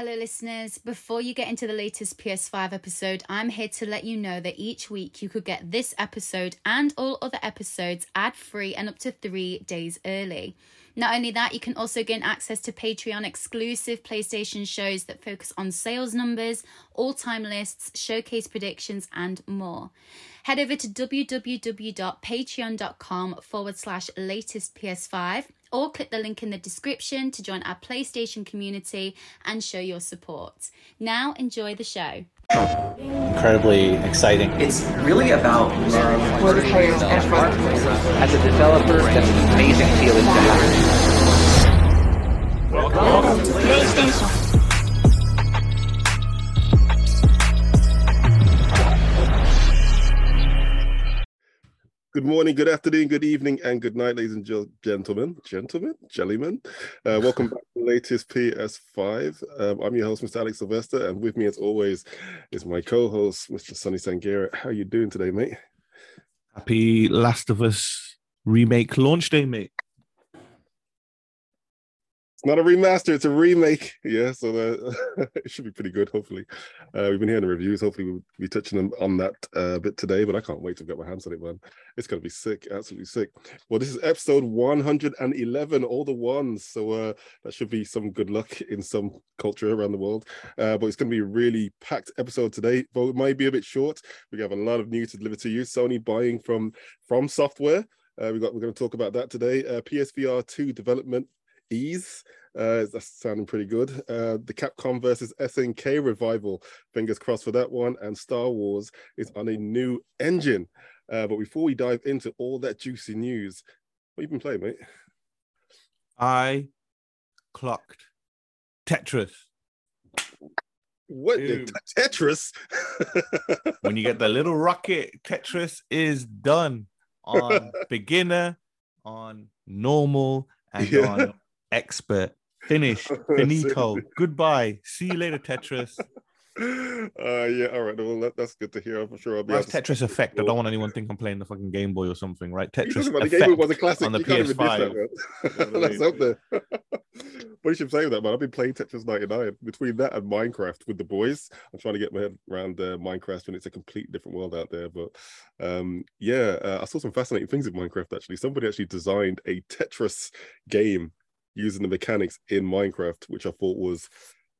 Hello listeners, before you get into the latest PS5 episode, I'm here to let you know that each week you could get this episode and all other episodes ad-free and up to 3 days early. Not only that, you can also gain access to Patreon exclusive PlayStation shows that focus on sales numbers, all-time lists, showcase predictions and more. Head over to www.patreon.com/latest PS5 or click the link in the description to join our PlayStation community and show your support. Now, enjoy the show. Incredibly exciting. It's really about players and as a developer, that's an amazing feeling to have. Welcome to PlayStation. Good morning, good afternoon, good evening, and good night, ladies and gentlemen. Welcome back to the latest PS5. I'm your host, Mr. Alex Sylvester, and with me, as always, is my co-host, Mr. Sonny Sanghera. How are you doing today, mate? Happy Last of Us remake launch day, mate. It's not a remaster, it's a remake. Yeah, so it should be pretty good, hopefully. We've been hearing the reviews. Hopefully we'll be touching on that a bit today, but I can't wait to get my hands on it, man. It's going to be sick, absolutely sick. Well, this is episode 111, all the ones. So that should be some good luck in some culture around the world. But it's going to be a really packed episode today, but it might be a bit short. We have a lot of news to deliver to you. Sony buying from Software. We're going to talk about that today. PSVR2 development ease. That's sounding pretty good. The Capcom versus SNK revival. Fingers crossed for that one. And Star Wars is on a new engine. But before we dive into all that juicy news, what have you been playing, mate? I clocked Tetris. What? Tetris? When you get the little rocket, Tetris is done on beginner, on normal, and on expert. Finish. Finito. Goodbye. See you later, Tetris. Yeah, all right. Well, that's good to hear. I'm sure I'll be able to Tetris Effect. Before. I don't want anyone thinking I'm playing the fucking Game Boy or something, right? Tetris Effect the Game Boy was a classic. On the PS5. That's up there. But you should say that, man. I've been playing Tetris 99. Between that and Minecraft with the boys, I'm trying to get my head around Minecraft, and it's a complete different world out there. But I saw some fascinating things in Minecraft, actually. Somebody actually designed a Tetris game using the mechanics in Minecraft, which I thought was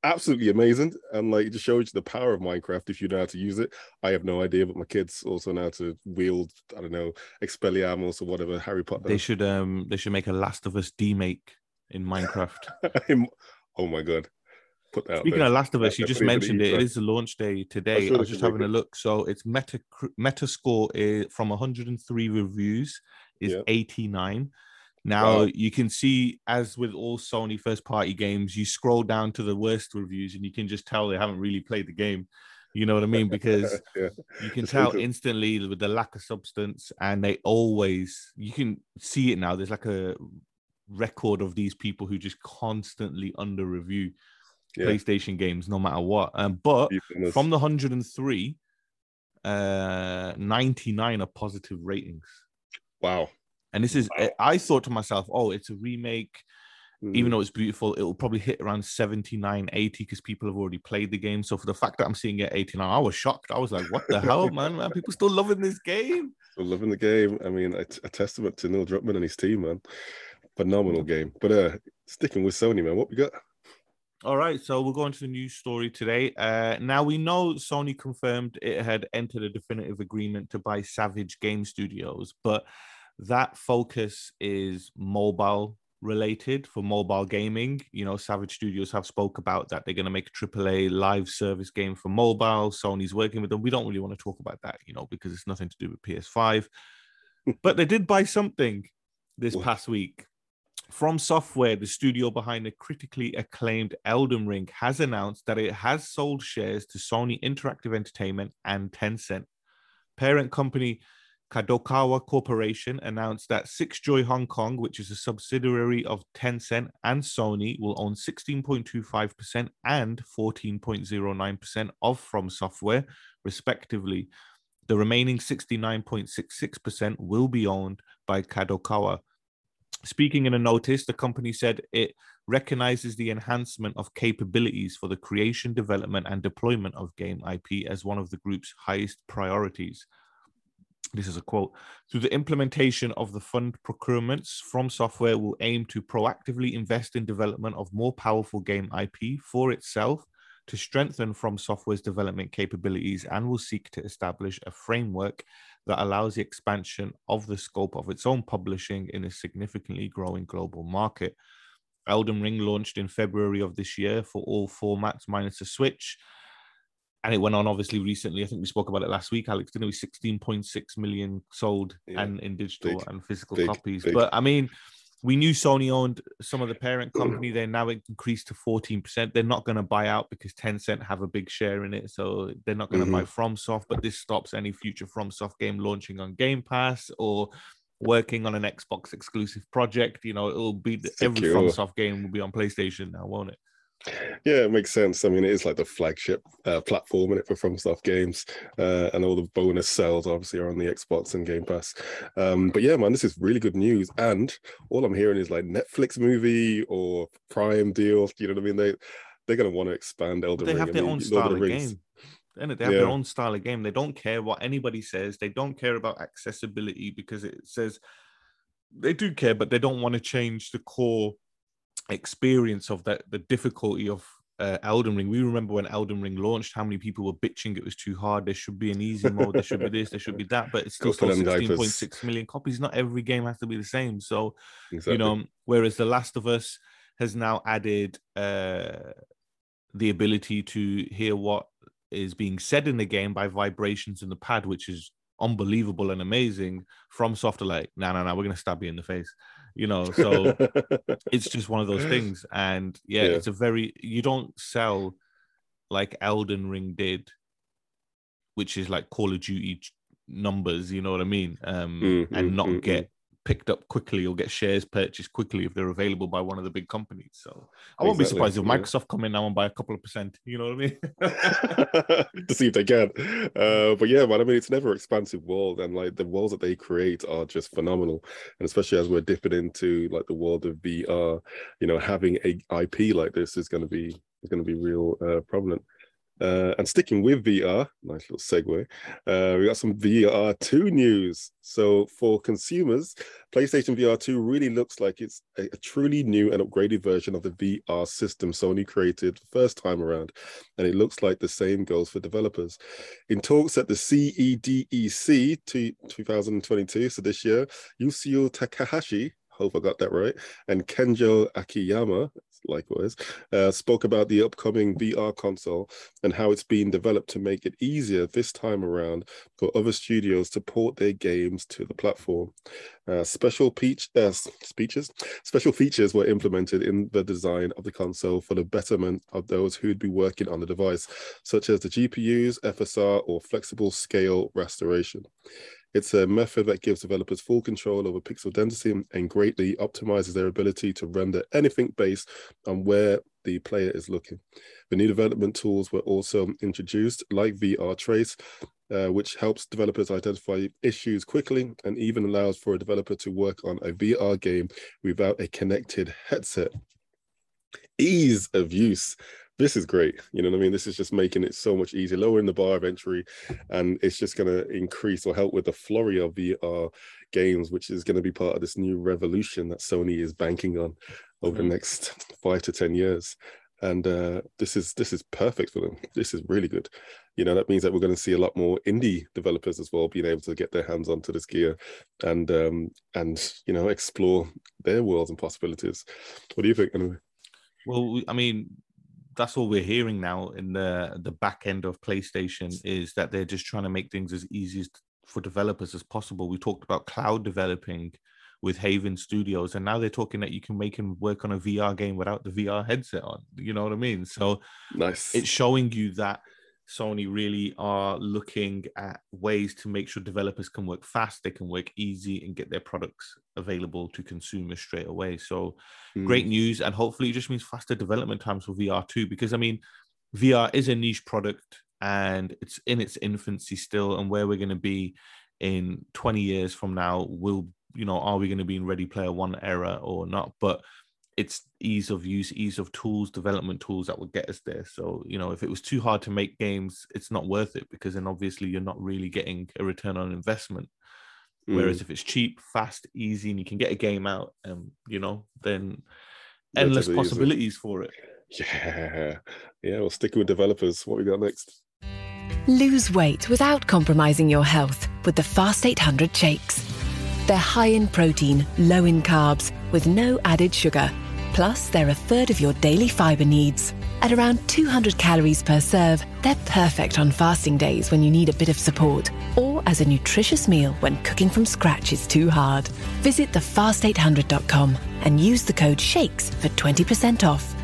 absolutely amazing, and like it just shows you the power of Minecraft if you know how to use it. I have no idea, but my kids also know how to wield, I don't know, Expelliarmus or whatever, Harry Potter. They should make a Last of Us remake in Minecraft. Oh my god! Put that. Speaking of Last of Us, you just mentioned it. It is the launch day today. I was just having a look. So its Metascore is, from 103 reviews, is 89. Now, you can see, as with all Sony first-party games, you scroll down to the worst reviews and you can just tell they haven't really played the game. You know what I mean? Because you can tell instantly with the lack of substance, and they always... You can see it now. There's like a record of these people who just constantly under-review PlayStation games, no matter what. But from the 103, 99 are positive ratings. Wow. And this is, I thought to myself, oh, it's a remake. Even though it's beautiful, it will probably hit around 79, 80 because people have already played the game. So for the fact that I'm seeing it 89, I was shocked. I was like, what the hell, man? People still loving this game. Still loving the game. I mean, a testament to Neil Druckmann and his team, man. Phenomenal game. But sticking with Sony, man, what we got? All right, so we'll go into the news story today. Now, we know Sony confirmed it had entered a definitive agreement to buy Savage Game Studios, but that focus is mobile related, for mobile gaming. You know, Savage Studios have spoke about that they're going to make a AAA live service game for mobile. Sony's working with them. We don't really want to talk about that, you know, because it's nothing to do with PS5. But they did buy something this past week. From Software, the studio behind the critically acclaimed Elden Ring, has announced that it has sold shares to Sony Interactive Entertainment and Tencent. Parent company Kadokawa Corporation announced that Six Joy Hong Kong, which is a subsidiary of Tencent and Sony, will own 16.25% and 14.09% of From Software, respectively. The remaining 69.66% will be owned by Kadokawa. Speaking in a notice, the company said it recognizes the enhancement of capabilities for the creation, development, and deployment of game IP as one of the group's highest priorities. This is a quote. Through the implementation of the fund procurements, From Software will aim to proactively invest in development of more powerful game IP for itself to strengthen From Software's development capabilities, and will seek to establish a framework that allows the expansion of the scope of its own publishing in a significantly growing global market. Elden Ring launched in February of this year for all formats minus a Switch. And it went on, obviously, recently. I think we spoke about it last week, Alex, didn't we? 16.6 million sold, yeah, and in digital and physical copies. But, I mean, we knew Sony owned some of the parent company. They're now increased to 14%. They're not going to buy out because Tencent have a big share in it, so they're not going to buy FromSoft, but this stops any future FromSoft game launching on Game Pass or working on an Xbox exclusive project. You know, it'll be every FromSoft game will be on PlayStation now, won't it? Yeah, it makes sense. I mean, it is like the flagship platform in it for FromSoft games, and all the bonus sales obviously are on the Xbox and Game Pass. But yeah, man, this is really good news. And all I'm hearing is like Netflix movie or Prime deals. You know what I mean? They're going to want to expand Elden Ring. They have their own style of game. They have their own style of game. They don't care what anybody says. They don't care about accessibility, because it says they do care, but they don't want to change the core experience of that, the difficulty of Elden Ring. We remember when Elden Ring launched, how many people were bitching it was too hard. There should be an easy mode. There should be this. There should be that. But it's still 16.6 million copies. Not every game has to be the same. So, you know, whereas The Last of Us has now added the ability to hear what is being said in the game by vibrations in the pad, which is unbelievable and amazing. FromSoft are like, no, we're going to stab you in the face. You know, so it's just one of those things. And yeah, it's a very, you don't sell like Elden Ring did, which is like Call of Duty numbers, you know what I mean? And not get picked up quickly or get shares purchased quickly if they're available by one of the big companies. So I won't be surprised if Microsoft come in now and buy a couple of percent, you know what I mean? To see if they can. But yeah, man, I mean, it's an ever-expansive world, and like the worlds that they create are just phenomenal. And especially as we're dipping into like the world of VR, you know, having a IP like this is going to be real prominent. And sticking with VR, nice little segue, we got some VR2 news. So for consumers, PlayStation VR2 really looks like it's a truly new and upgraded version of the VR system Sony created the first time around. And it looks like the same goes for developers. In talks at the CEDEC 2022, so this year, Yasuyo Takahashi, hope I got that right, and Kenji Akiyama, likewise, spoke about the upcoming VR console and how it's being developed to make it easier this time around for other studios to port their games to the platform. Special features were implemented in the design of the console for the betterment of those who'd be working on the device, such as the GPUs, FSR, or flexible scale restoration. It's a method that gives developers full control over pixel density and greatly optimizes their ability to render anything based on where the player is looking. The new development tools were also introduced, like VR Trace, which helps developers identify issues quickly and even allows for a developer to work on a VR game without a connected headset. Ease of use. This is great. You know what I mean? This is just making it so much easier, lowering the bar of entry, and it's just going to increase or help with the flurry of VR games, which is going to be part of this new revolution that Sony is banking on over the next 5 to 10 years. And this is perfect for them. This is really good. You know, that means that we're going to see a lot more indie developers as well being able to get their hands onto this gear and you know, explore their worlds and possibilities. What do you think, anyway? Well, I mean, that's all we're hearing now in the back end of PlayStation, is that they're just trying to make things as easy for developers as possible. We talked about cloud developing with Haven Studios, and now they're talking that you can make them work on a VR game without the VR headset on. You know what I mean? So nice. It's showing you that Sony really are looking at ways to make sure developers can work fast, they can work easy, and get their products available to consumers straight away. So great news, and hopefully it just means faster development times for VR too, because I mean, VR is a niche product and it's in its infancy still, and where we're going to be in 20 years from now will, you know, are we going to be in Ready Player One era or not? But it's ease of use, ease of tools, development tools that will get us there. So, you know, if it was too hard to make games, it's not worth it, because then obviously you're not really getting a return on investment. Whereas if it's cheap, fast, easy, and you can get a game out, you know, then endless possibilities for it. Yeah. Yeah, well, sticking with developers, what we got next? Lose weight without compromising your health with the Fast 800 shakes. They're high in protein, low in carbs, with no added sugar. Plus, they're a third of your daily fibre needs. At around 200 calories per serve, they're perfect on fasting days when you need a bit of support, or as a nutritious meal when cooking from scratch is too hard. Visit thefast800.com and use the code SHAKES for 20% off.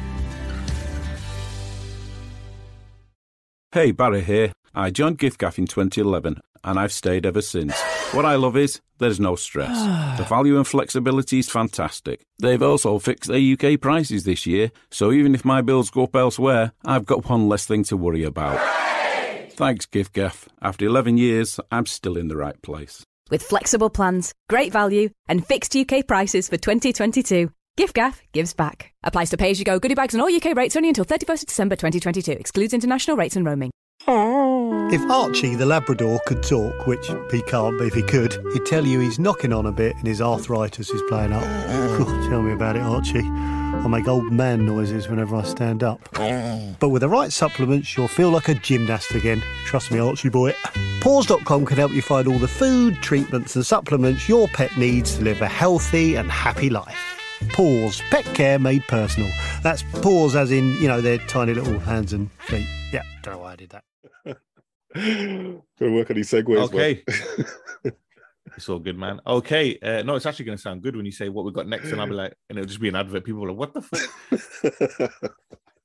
Hey, Barry here. I joined Giffgaff in 2011 and I've stayed ever since. What I love is there's no stress. The value and flexibility is fantastic. They've also fixed their UK prices this year, so even if my bills go up elsewhere, I've got one less thing to worry about. Hooray! Thanks, Giffgaff. After 11 years, I'm still in the right place. With flexible plans, great value and fixed UK prices for 2022, Giffgaff gives back. Applies to pay-as-you-go goodie bags and all UK rates only until 31st of December 2022. Excludes international rates and roaming. If Archie the Labrador could talk, which he can't, but if he could, he'd tell you he's knocking on a bit and his arthritis is playing up. God, tell me about it, Archie. I make old man noises whenever I stand up. But with the right supplements, you'll feel like a gymnast again. Trust me, Archie boy. Paws.com can help you find all the food, treatments and supplements your pet needs to live a healthy and happy life. Paws, pet care made personal. That's paws as in, you know, their tiny little hands and feet. Yeah, don't know why I did that. Going to work on these segues. Okay. It's all good, man. Okay. No, it's actually going to sound good when you say what we've got next, and I'll be like, and it'll just be an advert. People are like, what the fuck?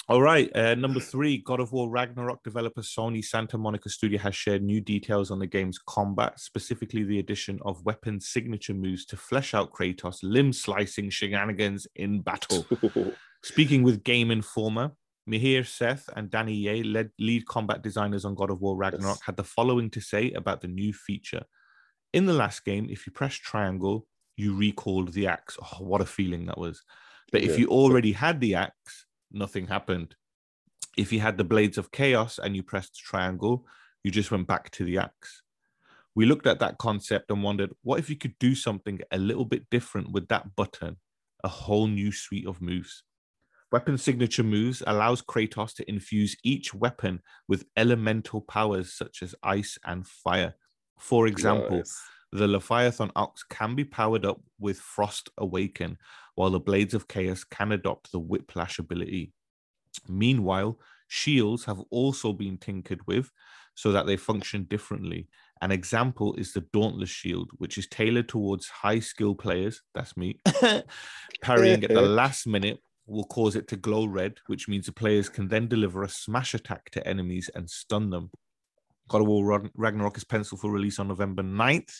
All right. Number three, God of War Ragnarok developer Sony Santa Monica Studio has shared new details on the game's combat, specifically the addition of weapon signature moves to flesh out Kratos' limb-slicing shenanigans in battle. Speaking with Game Informer, Mihir Seth and Danny Ye, lead combat designers on God of War Ragnarok, had the following to say about the new feature. In the last game, if you press triangle, you recalled the axe. Oh, what a feeling that was. But if you already had the axe, nothing happened. If you had the Blades of Chaos and you pressed triangle, you just went back to the axe. We looked at that concept and wondered, what if you could do something a little bit different with that button? A whole new suite of moves. Weapon signature moves allows Kratos to infuse each weapon with elemental powers such as ice and fire. For example, the Leviathan Ox can be powered up with Frost Awaken, while the Blades of Chaos can adopt the Whiplash ability. Meanwhile, shields have also been tinkered with so that they function differently. An example is the Dauntless Shield, which is tailored towards high-skill players, that's me, parrying at the last minute, will cause it to glow red, which means the players can then deliver a smash attack to enemies and stun them. God of War Ragnarok is penciled for release on November 9th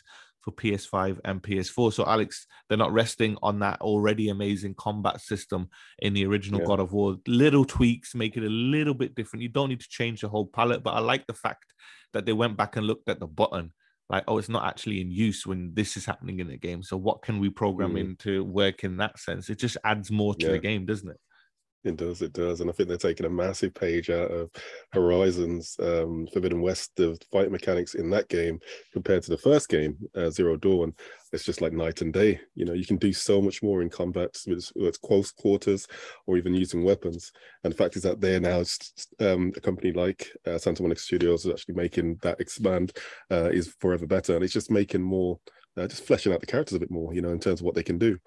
for PS5 and PS4. So, Alex, they're not resting on that already amazing combat system in the original God of War. Little tweaks make it a little bit different. You don't need to change the whole palette, but I like the fact that they went back and looked at the button. Like, oh, it's not actually in use when this is happening in the game. So what can we program in to work in that sense? It just adds more to the game, doesn't it? It does, it does. And I think they're taking a massive page out of Horizon's Forbidden West, the fight mechanics in that game compared to the first game, Zero Dawn. It's just like night and day. You know, you can do so much more in combat, whether it's close quarters or even using weapons. And the fact is that they're now a company like Santa Monica Studios is actually making that expand is forever better. And it's just making more, just fleshing out the characters a bit more, you know, in terms of what they can do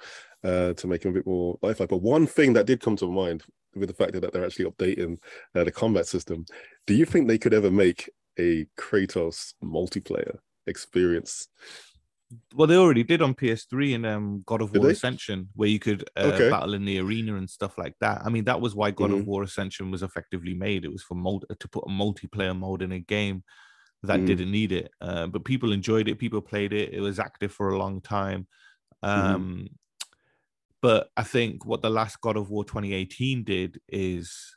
to make them a bit more lifelike. But one thing that did come to mind with the fact that they're actually updating the combat system, do you think they could ever make a Kratos multiplayer experience? Well, they already did on PS3 in God of War Ascension, where you could battle in the arena and stuff like that. I mean, that was why God of War Ascension was effectively made. It was for to put a multiplayer mode in a game that didn't need it. But people enjoyed it. People played it. It was active for a long time. But I think what the last God of War 2018 did is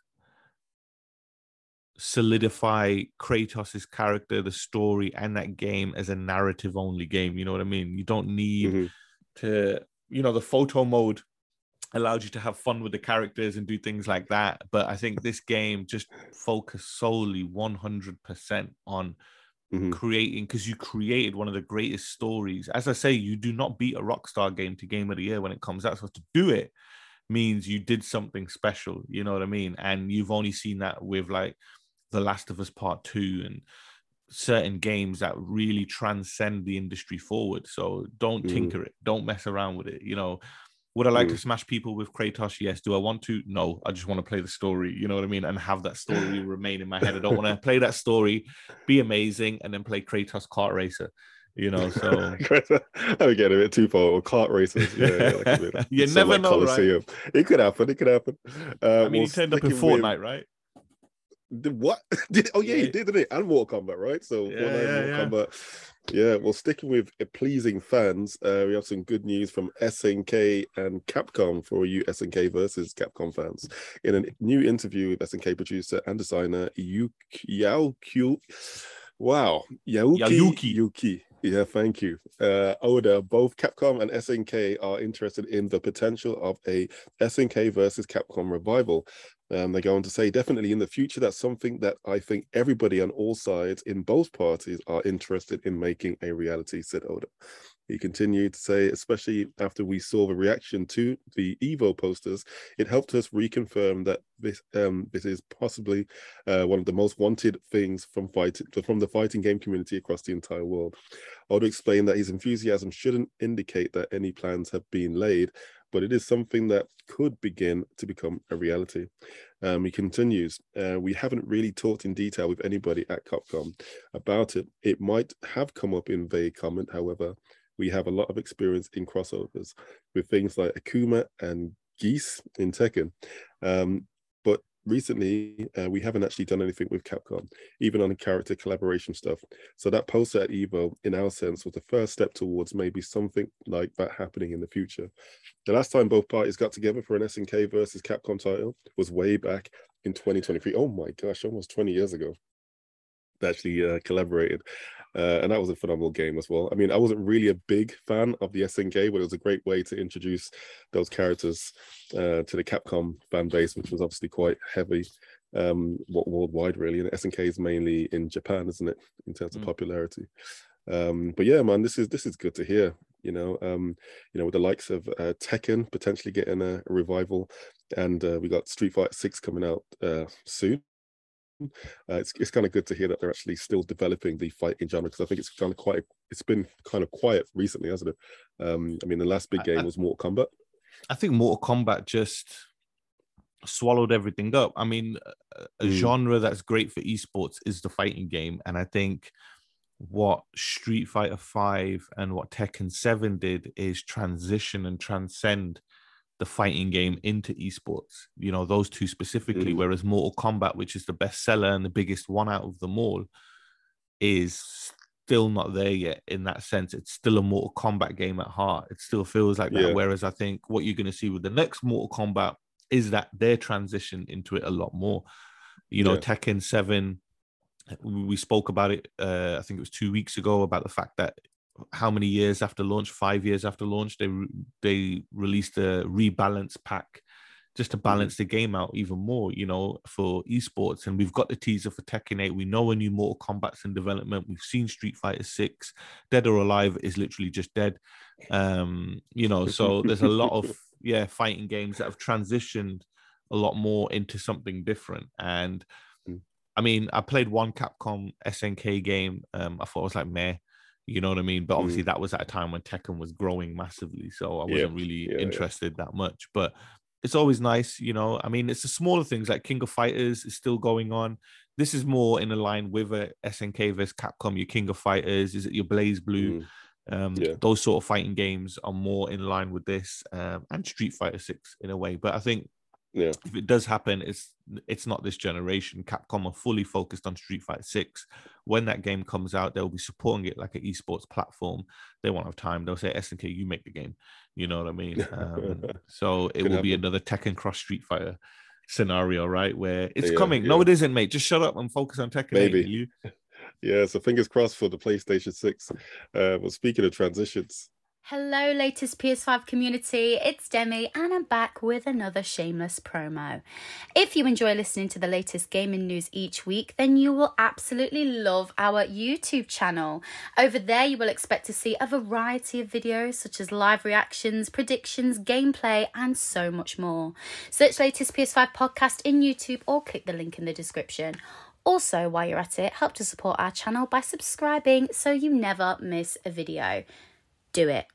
solidify Kratos' character, the story, and that game as a narrative-only game. You know what I mean? You don't need to... You know, the photo mode allowed you to have fun with the characters and do things like that. But I think this game just focused solely 100% on creating, because you created one of the greatest stories. As I say, you do not beat a Rockstar game to Game of the Year when it comes out. So to do it means you did something special, you know what I mean? And you've only seen that with like The Last of Us Part 2 and certain games that really transcend the industry forward. So don't tinker it. Don't mess around with it, you know. Would I like to smash people with Kratos? Yes. Do I want to? No. I just want to play the story, you know what I mean? And have that story remain in my head. I don't want to play that story, be amazing, and then play Kratos Kart Racer, you know, so... I would get a bit too far. Or kart racers. Yeah, like a you never know, Coliseum. Right? It could happen, it could happen. I mean, he turned up in Fortnite, right? What? Oh, yeah, he did, didn't he? And Mortal Kombat, right? So, yeah, Mortal Kombat. Yeah, well, sticking with pleasing fans, we have some good news from SNK and Capcom for you SNK versus Capcom fans. In a new interview with SNK producer and designer Yayuki. Yeah, thank you. Oda, both Capcom and SNK are interested in the potential of a SNK versus Capcom revival. They go on to say, definitely in the future, that's something that I think everybody on all sides in both parties are interested in making a reality, said Oda. He continued to say, especially after we saw the reaction to the Evo posters, it helped us reconfirm that this is possibly one of the most wanted things from the fighting game community across the entire world. Oda explained that his enthusiasm shouldn't indicate that any plans have been laid, but it is something that could begin to become a reality. He continues, we haven't really talked in detail with anybody at Capcom about it. It might have come up in vague comment, however. We have a lot of experience in crossovers with things like Akuma and Geese in Tekken. But recently, we haven't actually done anything with Capcom, even on character collaboration stuff. So that poster at Evo, in our sense, was the first step towards maybe something like that happening in the future. The last time both parties got together for an SNK versus Capcom title was way back in 2023. Oh my gosh, almost 20 years ago. They actually collaborated. And that was a phenomenal game as well. I mean, I wasn't really a big fan of the SNK, but it was a great way to introduce those characters to the Capcom fan base, which was obviously quite heavy worldwide, really. And SNK is mainly in Japan, isn't it, in terms of popularity? But yeah, man, this is good to hear. You know, with the likes of Tekken potentially getting a revival, and we got Street Fighter VI coming out soon. It's kind of good to hear that they're actually still developing the fighting genre, because I think it's been kind of quiet recently, hasn't it? I mean, the last big game was Mortal Kombat. I think Mortal Kombat just swallowed everything up. I mean, a genre that's great for esports is the fighting game, and I think what Street Fighter V and what Tekken 7 did is transition and transcend the fighting game into esports, you know, those two specifically, whereas Mortal Kombat, which is the bestseller and the biggest one out of them all, is still not there yet in that sense. It's still a Mortal Kombat game at heart. It still feels like that, whereas I think what you're going to see with the next Mortal Kombat is that their transition into it a lot more. You know, Tekken 7, we spoke about it, I think it was 2 weeks ago, about the fact that how many years after launch, 5 years after launch, they released a rebalance pack just to balance the game out even more, you know, for esports. And we've got the teaser for Tekken 8. We know a new Mortal Kombat's in development. We've seen Street Fighter 6. Dead or Alive is literally just dead. You know, so there's a lot of, fighting games that have transitioned a lot more into something different. And, I mean, I played one Capcom SNK game. I thought it was like meh. You know what I mean? But obviously that was at a time when Tekken was growing massively. So I wasn't really interested that much. But it's always nice, you know. I mean, it's the smaller things like King of Fighters is still going on. This is more in a line with a SNK versus Capcom, your King of Fighters, is it your BlazBlue? Those sort of fighting games are more in line with this and Street Fighter 6 in a way. But I think if it does happen, it's not this generation. Capcom are fully focused on Street Fighter 6. When that game comes out, they'll be supporting it like an esports platform. They won't have time. They'll say, SNK, you make the game. You know what I mean? So it will be another Tekken Cross Street Fighter scenario, right? Where it's coming. Yeah. No, it isn't, mate. Just shut up and focus on Tekken. Maybe. You. Yeah, so fingers crossed for the PlayStation 6. Well, speaking of transitions, Hello latest PS5 community, it's Demi and I'm back with another shameless promo. If you enjoy listening to the latest gaming news each week, then you will absolutely love our YouTube channel. Over there you will expect to see a variety of videos such as live reactions, predictions, gameplay and so much more. Search latest PS5 podcast in YouTube or click the link in the description. Also, while you're at it, help to support our channel by subscribing so you never miss a video. Do it.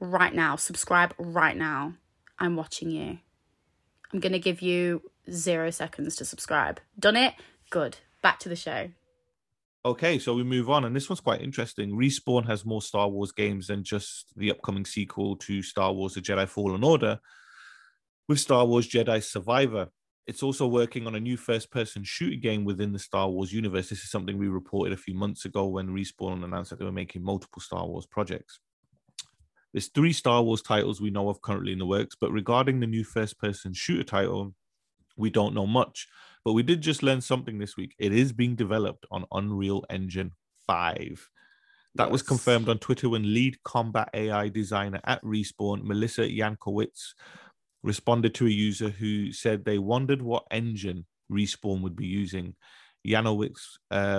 Right now, subscribe right now. I'm watching you. I'm going to give you 0 seconds to subscribe. Done it? Good. Back to the show. Okay, so we move on, and this one's quite interesting. Respawn has more Star Wars games than just the upcoming sequel to Star Wars The Jedi Fallen Order with Star Wars Jedi Survivor. It's also working on a new first-person shooter game within the Star Wars universe. This is something we reported a few months ago when Respawn announced that they were making multiple Star Wars projects. There's 3 Star Wars titles we know of currently in the works, but regarding the new first-person shooter title, we don't know much. But we did just learn something this week. It is being developed on Unreal Engine 5. That was confirmed on Twitter when lead combat AI designer at Respawn, Melissa Yankowitz, responded to a user who said they wondered what engine Respawn would be using. Janowicz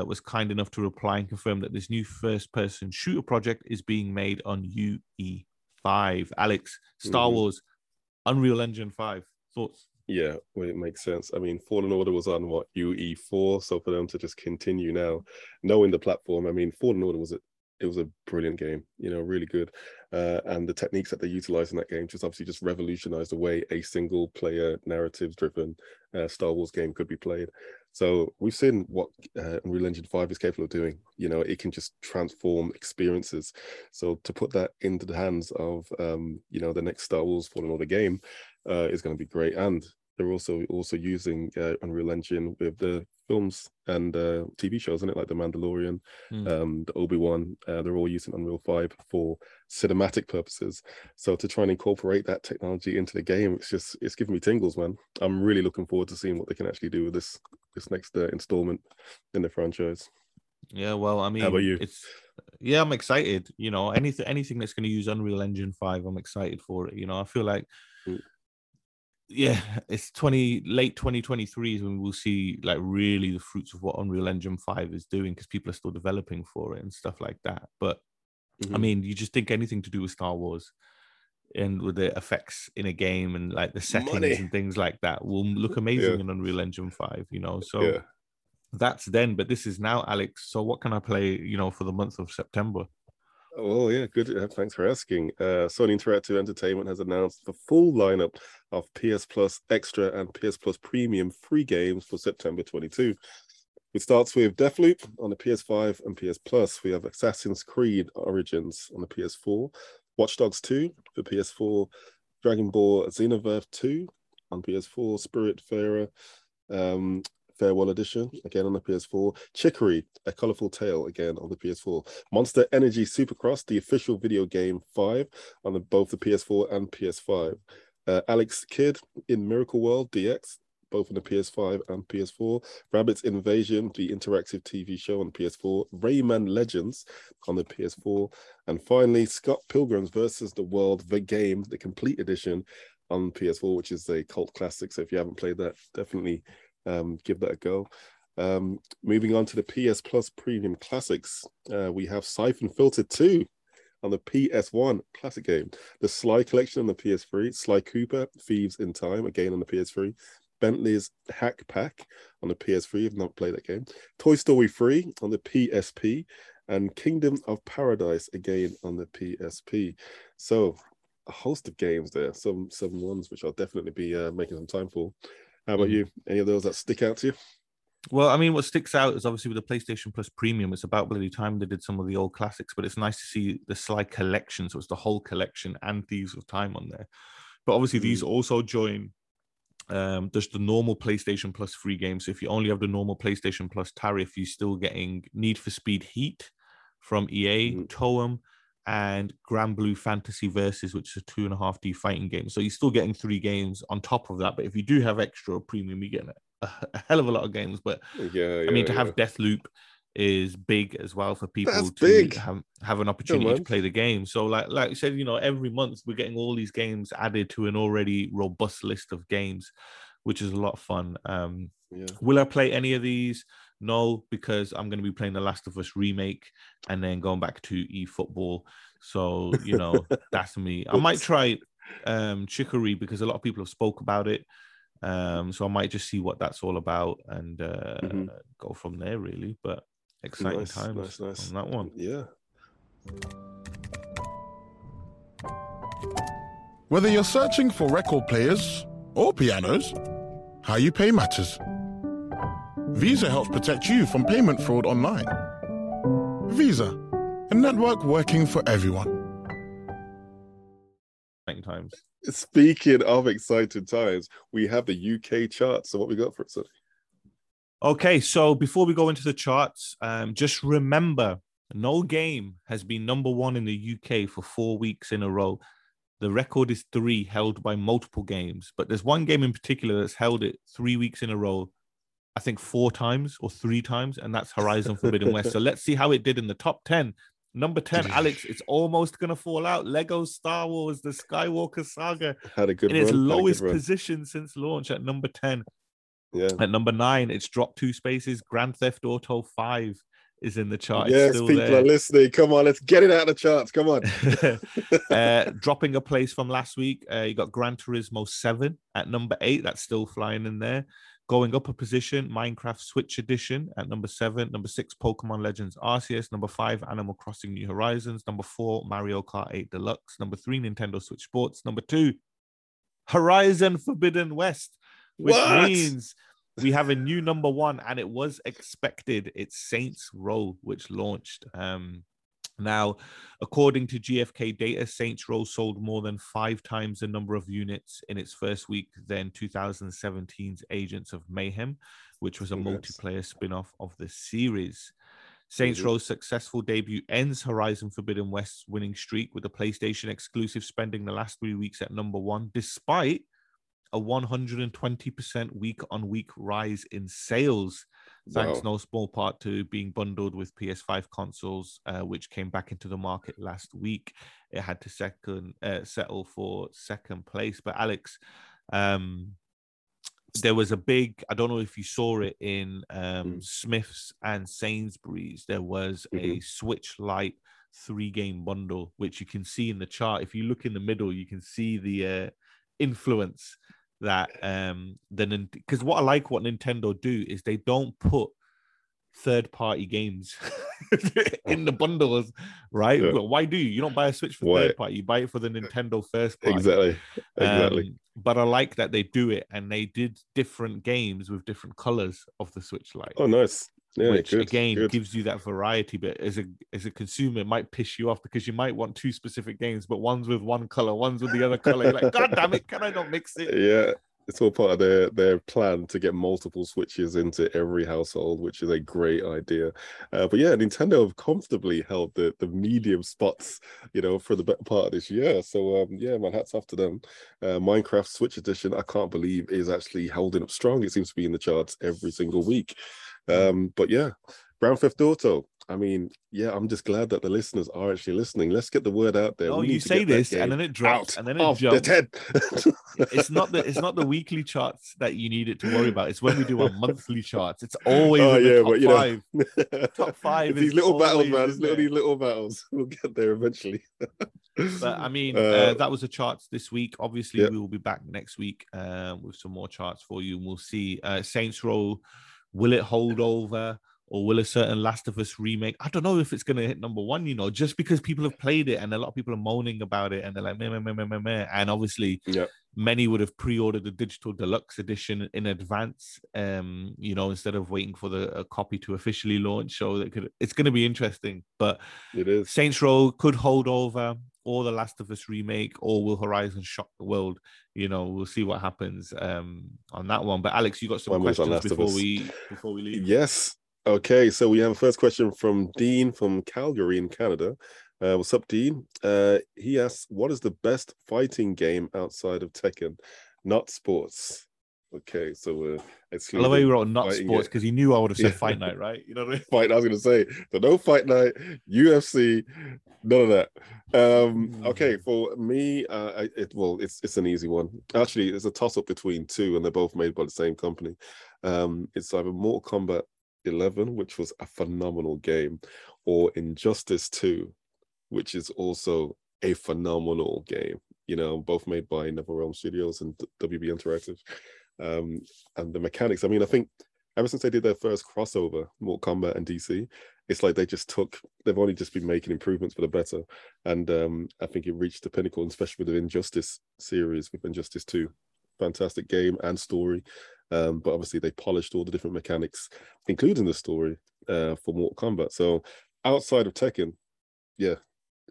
was kind enough to reply and confirm that this new first-person shooter project is being made on UE5. Alex, Star Wars, Unreal Engine 5, thoughts? Yeah, well, it makes sense. I mean, Fallen Order was on, what, UE4? So for them to just continue now, knowing the platform, I mean, Fallen Order was it was a brilliant game, you know, really good. And the techniques that they utilized in that game just obviously just revolutionized the way a single-player, narrative-driven Star Wars game could be played. So we've seen what Unreal Engine 5 is capable of doing. You know, it can just transform experiences. So to put that into the hands of, you know, the next Star Wars Fallen Order game is going to be great. And they're also using Unreal Engine with the films and TV shows, isn't it? Like The Mandalorian, the Obi-Wan, they're all using Unreal 5 for cinematic purposes. So to try and incorporate that technology into the game, it's giving me tingles, man. I'm really looking forward to seeing what they can actually do with this next installment in the franchise. Yeah, well, I mean, how about you? Yeah, I'm excited. You know, anything that's going to use Unreal Engine 5, I'm excited for it. You know, I feel like. Yeah, it's late 2023 is when we'll see like really the fruits of what Unreal Engine 5 is doing, because people are still developing for it and stuff like that. But I mean, you just think anything to do with Star Wars and with the effects in a game and like the settings and things like that will look amazing in Unreal Engine 5, you know. So that's then, but this is now, Alex. So what can I play, you know, for the month of September? Oh, yeah, good. Thanks for asking. Sony Interactive Entertainment has announced the full lineup of PS Plus Extra and PS Plus Premium free games for September 22. It starts with Deathloop on the PS5 and PS Plus. We have Assassin's Creed Origins on the PS4, Watch Dogs 2 for PS4, Dragon Ball Xenoverse 2 on PS4, Spiritfarer, Farewell Edition, again on the PS4. Chicory, A Colourful Tale, again on the PS4. Monster Energy Supercross, the official video game 5, on both the PS4 and PS5. Alex Kidd in Miracle World DX, both on the PS5 and PS4. Rabbids Invasion, the interactive TV show on the PS4. Rayman Legends on the PS4. And finally, Scott Pilgrims vs. the World, the game, the complete edition on PS4, which is a cult classic. So if you haven't played that, definitely give that a go. Moving on to the PS Plus Premium Classics, we have Siphon Filter 2 on the PS1 classic game, the Sly Collection on the PS3, Sly Cooper, Thieves in Time, again on the PS3, Bentley's Hack Pack on the PS3, if not played that game, Toy Story 3 on the PSP, and Kingdom of Paradise, again on the PSP. So a host of games there, some ones which I'll definitely be making some time for. How about you? Any of those that stick out to you? Well, I mean, what sticks out is obviously with the PlayStation Plus Premium, it's about bloody time they did some of the old classics, but it's nice to see the Sly Collection, so it's the whole collection and Thieves of Time on there. But obviously these also join just the normal PlayStation Plus free games. So if you only have the normal PlayStation Plus tariff, you're still getting Need for Speed Heat from EA, Toem, and Grand Blue Fantasy Versus, which is a 2.5D fighting game. So you're still getting 3 games on top of that. But if you do have extra or premium, you're getting a hell of a lot of games. But I mean, to have Deathloop is big as well for people to have an opportunity to play the game. So like you said, you know, every month we're getting all these games added to an already robust list of games, which is a lot of fun. Will I play any of these? No, because I'm going to be playing The Last of Us remake and then going back to eFootball. So, you know, that's me. I might try Chicory because a lot of people have spoke about it. So I might just see what that's all about and go from there, really. But exciting times on that one. Yeah. Whether you're searching for record players or pianos, how you pay matters. Visa helps protect you from payment fraud online. Visa, a network working for everyone. Times. Speaking of exciting times, we have the UK charts. So what we got for it, Sonny? Okay, so before we go into the charts, just remember, no game has been number one in the UK for 4 weeks in a row. The record is 3 held by multiple games, but there's one game in particular that's held it 3 weeks in a row. I think 4 times or 3 times, and that's Horizon Forbidden West. So let's see how it did in the top 10. Number 10, Alex, it's almost going to fall out. Lego Star Wars, the Skywalker Saga. Had a good run. In its lowest position since launch at number 10. Yeah. At number 9, it's dropped 2 spaces. Grand Theft Auto 5 is in the chart. Yes, people are listening. Come on, let's get it out of the charts. Come on. Dropping a place from last week, you got Gran Turismo 7 at number 8. That's still flying in there. Going up a position, Minecraft Switch Edition at number 7. Number 6, Pokemon Legends Arceus. Number 5, Animal Crossing New Horizons. Number 4, Mario Kart 8 Deluxe. Number 3, Nintendo Switch Sports. Number 2, Horizon Forbidden West, which means we have a new number 1, and it was expected. It's Saints Row, which launched. Now, according to GfK data, Saints Row sold more than 5 times the number of units in its first week than 2017's Agents of Mayhem, which was a multiplayer spin-off of the series. Saints Row's successful debut ends Horizon Forbidden West's winning streak, with the PlayStation exclusive spending the last 3 weeks at number 1, despite a 120% week-on-week rise in sales. Thanks no small part to being bundled with PS5 consoles, which came back into the market last week. It had to settle for second place. But Alex, there was a big, I don't know if you saw it in Smith's and Sainsbury's, there was a Switch Lite 3-game bundle, which you can see in the chart. If you look in the middle, you can see the influence that then, because what I like what Nintendo do is they don't put third-party games in the bundles, right? But why do you? You don't buy a Switch for third-party. You buy it for the Nintendo first-party. Exactly. But I like that they do it, and they did different games with different colors of the Switch Lite. Oh, nice. Yeah, which again gives you that variety, but as a consumer, it might piss you off because you might want 2 specific games, but one's with one color, one's with the other color. You're like, God damn it, can I not mix it? Yeah, it's all part of their plan to get multiple Switches into every household, which is a great idea. But yeah, Nintendo have comfortably held the medium spots, you know, for the better part of this year. So yeah, man, hats off to them. Minecraft Switch Edition, I can't believe, is actually holding up strong. It seems to be in the charts every single week. But yeah, Grand Theft Auto. I mean, yeah, I'm just glad that the listeners are actually listening. Let's get the word out there. Oh, you say this and then it drops and then it jumps. It's not the weekly charts that you need it to worry about. It's when we do our monthly charts. It's always top 5. Top 5 is these little battles, man. It's these little battles. We'll get there eventually. But I mean, that was the charts this week. Obviously, we will be back next week with some more charts for you. And we'll see Saints Row. Will it hold over, or will a certain Last of Us remake? I don't know if it's going to hit number 1, you know, just because people have played it and a lot of people are moaning about it and they're like, meh. And obviously, many would have pre-ordered the digital deluxe edition in advance, you know, instead of waiting for a copy to officially launch. So it's going to be interesting. But it is. Saints Row could hold over, or the Last of Us remake, or will Horizon shock the world? You know, we'll see what happens on that one. But Alex, you got some questions before we leave. Yes. Okay, so we have a first question from Dean from Calgary in Canada. What's up, Dean? He asks, what is the best fighting game outside of Tekken, not sports? Okay, so we're excluding. I love the way we wrote not sports because you knew I would have said fight night, right? You know what I mean? Fight. I was going to say, so no fight night, UFC, none of that. Okay, for me, it's an easy one. Actually, it's a toss up between two, and they're both made by the same company. It's either Mortal Kombat 11, which was a phenomenal game, or Injustice 2, which is also a phenomenal game. You know, both made by NetherRealm Studios and WB Interactive. And the mechanics, I mean, I think ever since they did their first crossover, Mortal Kombat and DC, it's like they've only just been making improvements for the better. And I think it reached the pinnacle, especially with the Injustice series, with Injustice 2. Fantastic game and story. But obviously they polished all the different mechanics, including the story, for Mortal Kombat. So outside of Tekken, yeah,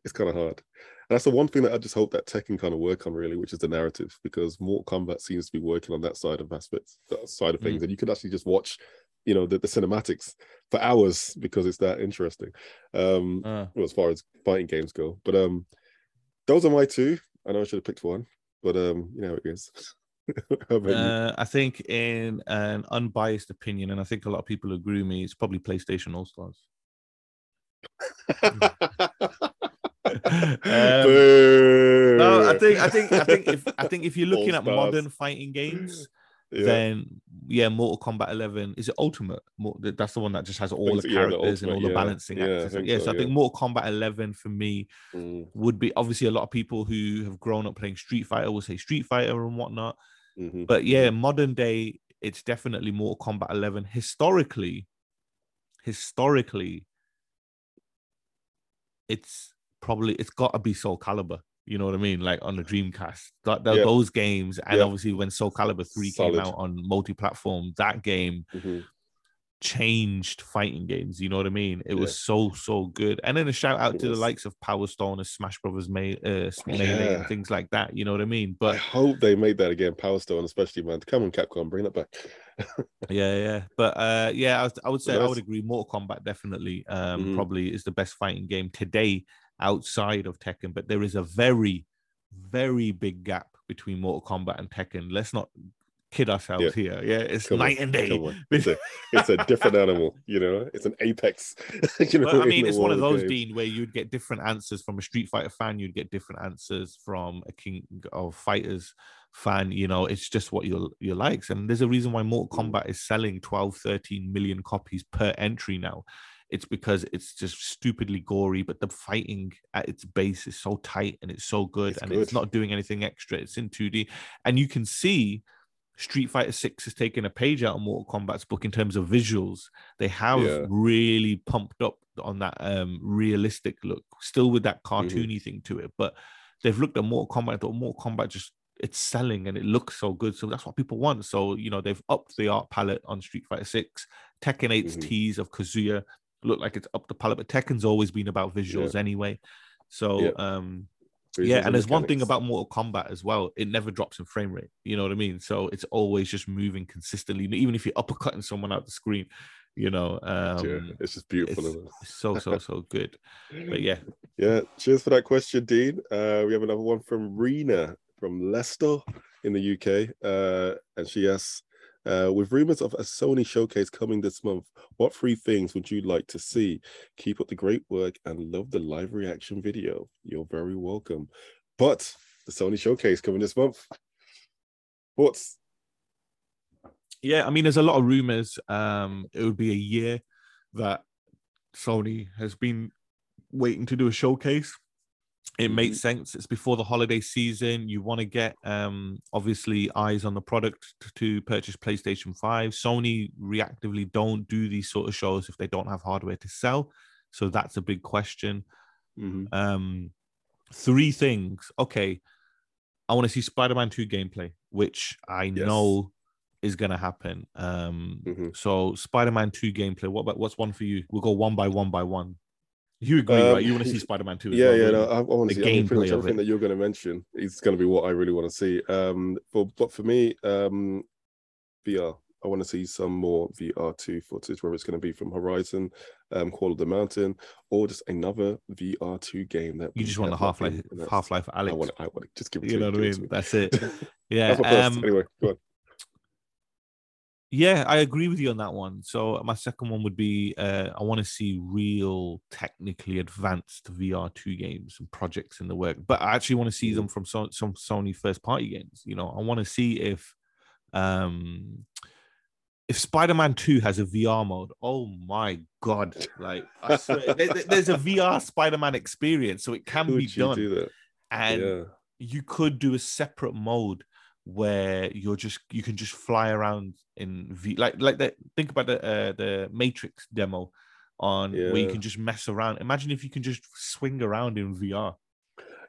it's kind of hard. And that's the one thing that I just hope that Tekken kind of work on, really, which is the narrative, because Mortal Kombat seems to be working on that side of things. And you can actually just watch, you know, the cinematics for hours because it's that interesting, well, as far as fighting games go. But those are my two. I know I should have picked one, but you know how it is. I think in an unbiased opinion, and I think a lot of people agree with me, it's probably PlayStation All-Stars. No, I think if you're looking at modern fighting games, then Mortal Kombat 11 is it Ultimate? That's the one that just has all the characters and all the balancing actors. So I think Mortal Kombat 11 for me would be, obviously a lot of people who have grown up playing Street Fighter will say Street Fighter and whatnot, but modern day it's definitely Mortal Kombat 11. Historically, it's got to be Soul Calibur. You know what I mean? Like on the Dreamcast, those games, and obviously when Soul Calibur 3 came out on multi-platform, that game changed fighting games. You know what I mean? It was so good. And then a shout out to the likes of Power Stone and Smash Brothers Melee and things like that. You know what I mean? But I hope they made that again, Power Stone, especially, man. Come on, Capcom, bring that back. But I would agree. Mortal Kombat definitely probably is the best fighting game today, outside of Tekken, but there is a very, very big gap between Mortal Kombat and Tekken. Let's not kid ourselves here. Yeah, it's night and day. It's a different animal, you know. It's an apex. It's one of those, Dean, where you'd get different answers from a Street Fighter fan. You'd get different answers from a King of Fighters fan. You know, it's just what your likes. And there's a reason why Mortal Kombat is selling 12, 13 million copies per entry now. It's because it's just stupidly gory, but the fighting at its base is so tight and it's so good, it's not doing anything extra. It's in 2D. And you can see Street Fighter VI is taking a page out of Mortal Kombat's book in terms of visuals. They have really pumped up on that realistic look, still with that cartoony thing to it. But they've looked at Mortal Kombat and thought Mortal Kombat just, it's selling and it looks so good. So that's what people want. So, you know, they've upped the art palette on Street Fighter VI. Tekken 8's tease of Kazuya look like it's up the palette, but Tekken's always been about visuals anyway. So and there's one thing about Mortal Kombat as well, it never drops in frame rate. You know what I mean? So it's always just moving consistently, even if you're uppercutting someone out the screen, you know. It's just beautiful. It's so good. But cheers for that question, Dean. We have another one from Rena from Leicester in the UK, and she asks, with rumors of a Sony showcase coming this month, what three things would you like to see? Keep up the great work and love the live reaction video. You're very welcome. But the Sony showcase coming this month. Thoughts? Yeah, I mean, there's a lot of rumors. It would be a year that Sony has been waiting to do a showcase. It makes sense. It's before the holiday season. You want to get, obviously, eyes on the product to purchase PlayStation 5. Sony reactively don't do these sort of shows if they don't have hardware to sell. So that's a big question. Three things. Okay, I want to see Spider-Man 2 gameplay, which I know is going to happen. So Spider-Man 2 gameplay. What's one for you? We'll go one by one. You agree, right? You want to see Spider-Man 2 as well? Yeah, no, I want to see pretty much everything that you're going to mention. It's going to be what I really want to see. But for me, VR. I want to see some more VR2 footage, whether it's going to be from Horizon, Call of the Mountain, or just another VR2 game. That you just want the Half-Life Alex. I want to just give it to you. You know what I mean? That's it. Yeah. Anyway, go on. Yeah, I agree with you on that one. So my second one would be I want to see real technically advanced VR2 games and projects in the work. But I actually want to see them from some Sony first-party games. You know, I want to see if Spider-Man 2 has a VR mode. Oh, my God. Like, I swear, there's a VR Spider-Man experience, so it can be done. Do that? And you could do a separate mode where you can just fly around in V, like that. Think about the Matrix demo on where you can just mess around. Imagine if you can just swing around in VR.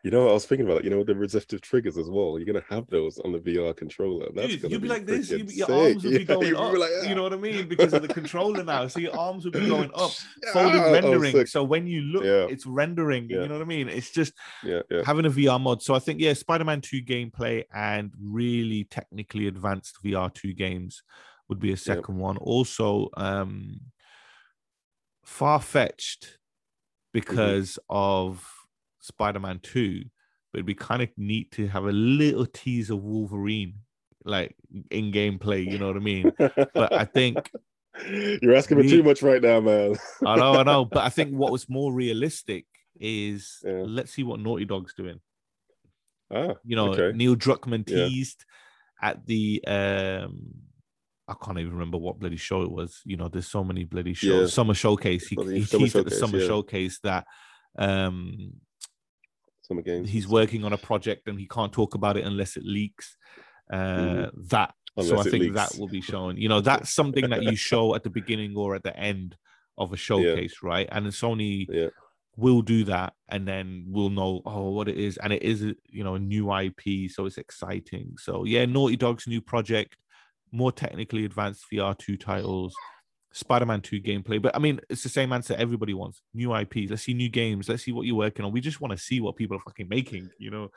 You know, I was thinking about it. You know, the resistive triggers as well. You're gonna have those on the VR controller. That's Dude, you'd be like this. Your arms would be going up. Be like, You know what I mean? Because of the controller now, so your arms would be going up. Folded rendering. So when you look, it's rendering. You know what I mean? It's just having a VR mod. So I think Spider-Man 2 gameplay and really technically advanced VR2 games would be a second one. Also, far-fetched because of Spider-Man 2, but it'd be kind of neat to have a little tease of Wolverine, like in gameplay, you know what I mean? But I think you're asking for too much right now, man. I know, but I think what was more realistic is let's see what Naughty Dog's doing. Neil Druckmann teased at the I can't even remember what bloody show it was. You know, there's so many bloody shows. Summer Showcase. He teased at the Summer Showcase that he's working on a project and he can't talk about it unless it leaks. So I think that will be shown. You know, that's something that you show at the beginning or at the end of a showcase, right? And Sony will do that, and then we'll know what it is. And it is, you know, a new IP, so it's exciting. So yeah, Naughty Dog's new project, more technically advanced VR2 titles, Spider-Man 2 gameplay. But I mean, it's the same answer everybody wants. New IP. Let's see new games. Let's see what you're working on. We just want to see what people are fucking making, you know.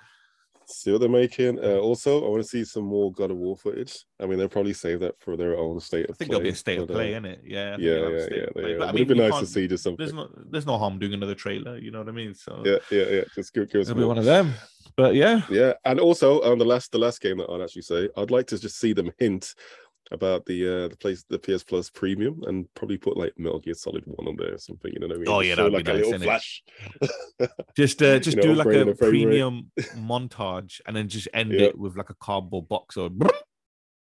See what they're making. Also, I want to see some more God of War footage. I mean, they'll probably save that for their own state of play. I think there'll be a state of play, innit? Yeah. But I mean, it'd be nice to see just something. There's no harm doing another trailer, you know what I mean? So yeah. Just give us. It'll be one of them. But yeah. And also, on the last game that I'd actually say, I'd like to just see them hint about the PS Plus Premium and probably put like Metal Gear Solid 1 on there or something, you know what I mean? Oh yeah, that would like be nice, a little flash. Just do like a premium montage and then just end it with like a cardboard box or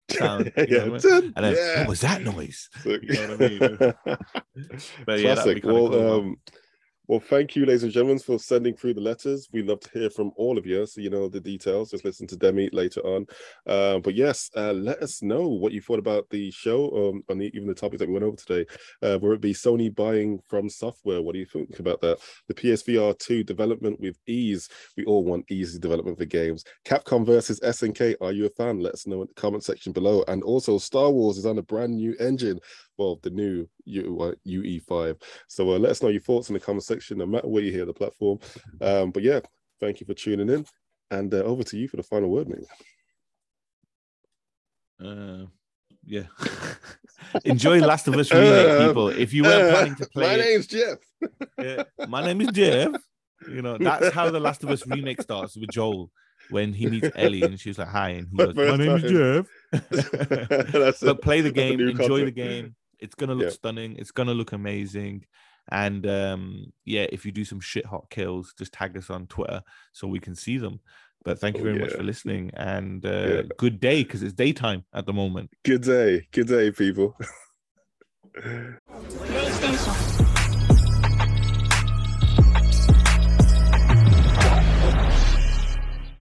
sound. And then what was that noise? You know what I mean? But yeah, classic. Well, cool. Well, thank you, ladies and gentlemen, for sending through the letters. We love to hear from all of you. So, you know, the details, just listen to Demi later on. But yes, let us know what you thought about the show and even the topics that we went over today. Whether it be Sony buying From Software, what do you think about that? The PSVR 2 development with ease. We all want easy development for games. Capcom versus SNK, are you a fan? Let us know in the comment section below. And also, Star Wars is on a brand new engine. Well, the new UE5. So let us know your thoughts in the comment section, no matter where you hear the platform. But yeah, thank you for tuning in. And over to you for the final word, mate. Enjoy Last of Us Remake, people. If you weren't planning to play my name is Jeff. You know, that's how the Last of Us Remake starts with Joel. When he meets Ellie and she's like, hi. And he goes, my name is Jeff. But play the game, enjoy the game. It's going to look stunning. It's going to look amazing. And if you do some shit hot kills, just tag us on Twitter so we can see them. But thank you very much for listening. And good day, because it's daytime at the moment. Good day. Good day, people.